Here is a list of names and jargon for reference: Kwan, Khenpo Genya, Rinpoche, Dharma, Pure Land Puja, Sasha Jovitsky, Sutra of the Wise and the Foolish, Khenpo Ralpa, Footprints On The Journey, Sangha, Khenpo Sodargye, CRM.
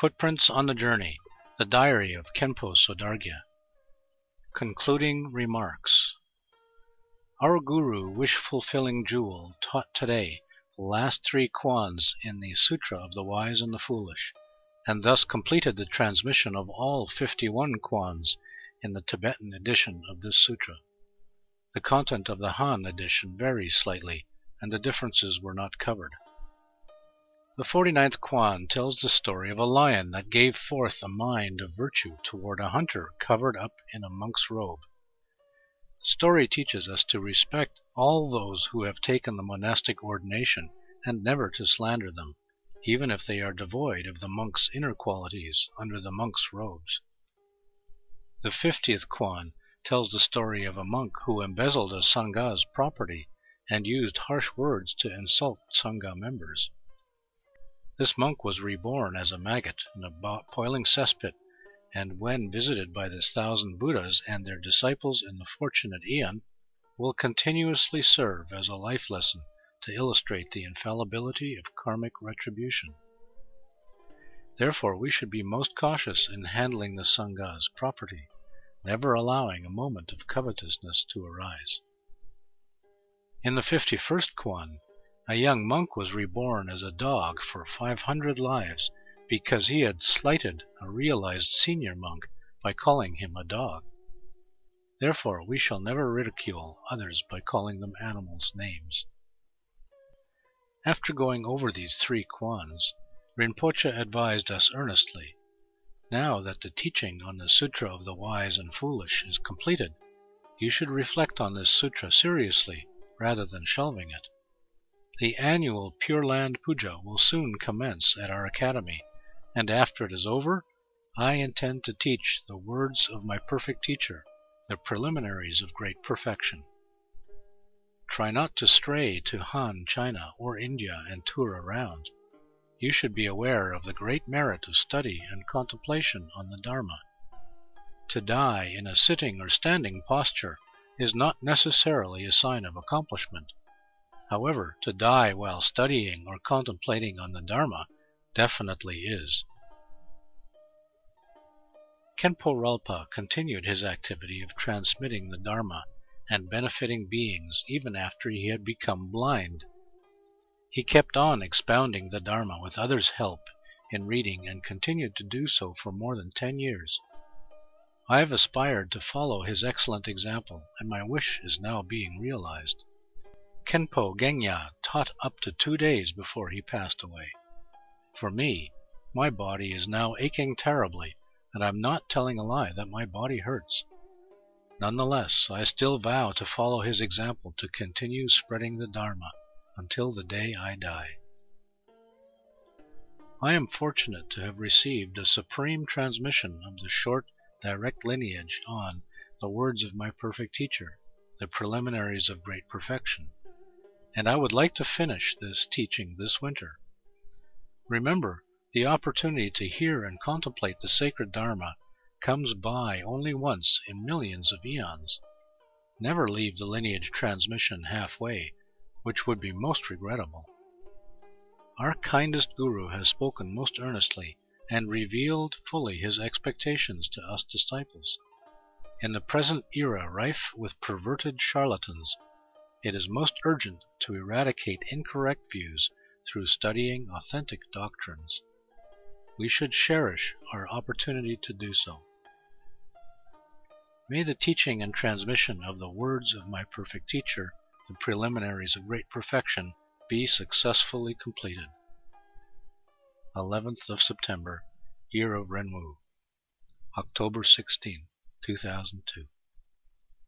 Footprints on the Journey, The Diary of Khenpo Sodargye. Concluding Remarks. Our Guru, wish-fulfilling jewel, taught today the last three Kwans in the Sutra of the Wise and the Foolish, and thus completed the transmission of all 51 Kwans in the Tibetan edition of this sutra. The content of the Han edition varies slightly, and the differences were not covered. The 49th Kwan tells the story of a lion that gave forth a mind of virtue toward a hunter covered up in a monk's robe. The story teaches us to respect all those who have taken the monastic ordination and never to slander them, even if they are devoid of the monk's inner qualities under the monk's robes. The 50th Kwan tells the story of a monk who embezzled a Sangha's property and used harsh words to insult Sangha members. This monk was reborn as a maggot in a boiling cesspit, and when visited by the 1,000 Buddhas and their disciples in the fortunate eon, will continuously serve as a life lesson to illustrate the infallibility of karmic retribution. Therefore, we should be most cautious in handling the Sangha's property, never allowing a moment of covetousness to arise. In the 51st Kwan, a young monk was reborn as a dog for 500 lives because he had slighted a realized senior monk by calling him a dog. Therefore, we shall never ridicule others by calling them animals' names. After going over these three Kwans, Rinpoche advised us earnestly, now that the teaching on the Sutra of the Wise and Foolish is completed, you should reflect on this sutra seriously rather than shelving it. The annual Pure Land Puja will soon commence at our academy, and after it is over, I intend to teach the words of my perfect teacher, the preliminaries of great perfection. Try not to stray to Han, China, or India and tour around. You should be aware of the great merit of study and contemplation on the Dharma. To die in a sitting or standing posture is not necessarily a sign of accomplishment. However, to die while studying or contemplating on the Dharma definitely is. Khenpo Ralpa continued his activity of transmitting the Dharma and benefiting beings even after he had become blind. He kept on expounding the Dharma with others' help in reading and continued to do so for more than 10 years. I have aspired to follow his excellent example, and my wish is now being realized. Khenpo Genya taught up to 2 days before he passed away. For me, my body is now aching terribly, and I'm not telling a lie that my body hurts. Nonetheless, I still vow to follow his example to continue spreading the Dharma until the day I die. I am fortunate to have received a supreme transmission of the short, direct lineage on the words of my perfect teacher, the preliminaries of great perfection, and I would like to finish this teaching this winter. Remember, the opportunity to hear and contemplate the sacred Dharma comes by only once in millions of eons. Never leave the lineage transmission halfway, which would be most regrettable. Our kindest Guru has spoken most earnestly and revealed fully his expectations to us disciples. In the present era rife with perverted charlatans, it is most urgent to eradicate incorrect views through studying authentic doctrines. We should cherish our opportunity to do so. May the teaching and transmission of the words of my perfect teacher, the preliminaries of great perfection, be successfully completed. 11th of September, Year of Renwu, October 16, 2002.